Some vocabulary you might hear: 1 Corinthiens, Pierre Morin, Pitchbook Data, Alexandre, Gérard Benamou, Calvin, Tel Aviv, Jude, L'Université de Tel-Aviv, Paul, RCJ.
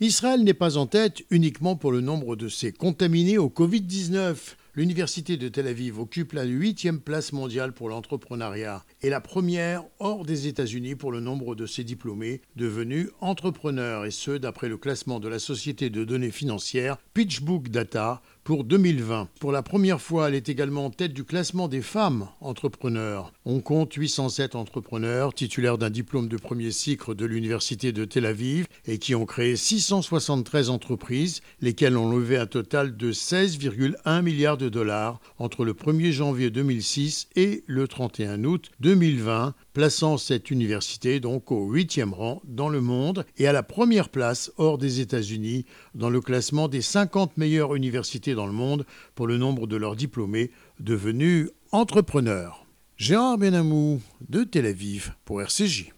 Israël n'est pas en tête uniquement pour le nombre de ces contaminés au Covid-19. L'Université de Tel Aviv occupe la 8e place mondiale pour l'entrepreneuriat et la première hors des États-Unis pour le nombre de ses diplômés devenus entrepreneurs, et ce, d'après le classement de la société de données financières Pitchbook Data pour 2020. Pour la première fois, elle est également en tête du classement des femmes entrepreneurs. On compte 807 entrepreneurs titulaires d'un diplôme de premier cycle de l'Université de Tel Aviv et qui ont créé 673 entreprises, lesquelles ont levé un total de 16,1 milliards de dollars entre le 1er janvier 2006 et le 31 août 2020, plaçant cette université donc au 8e rang dans le monde et à la première place hors des États-Unis dans le classement des 50 meilleures universités dans le monde pour le nombre de leurs diplômés devenus entrepreneurs. Gérard Benamou de Tel Aviv pour RCJ.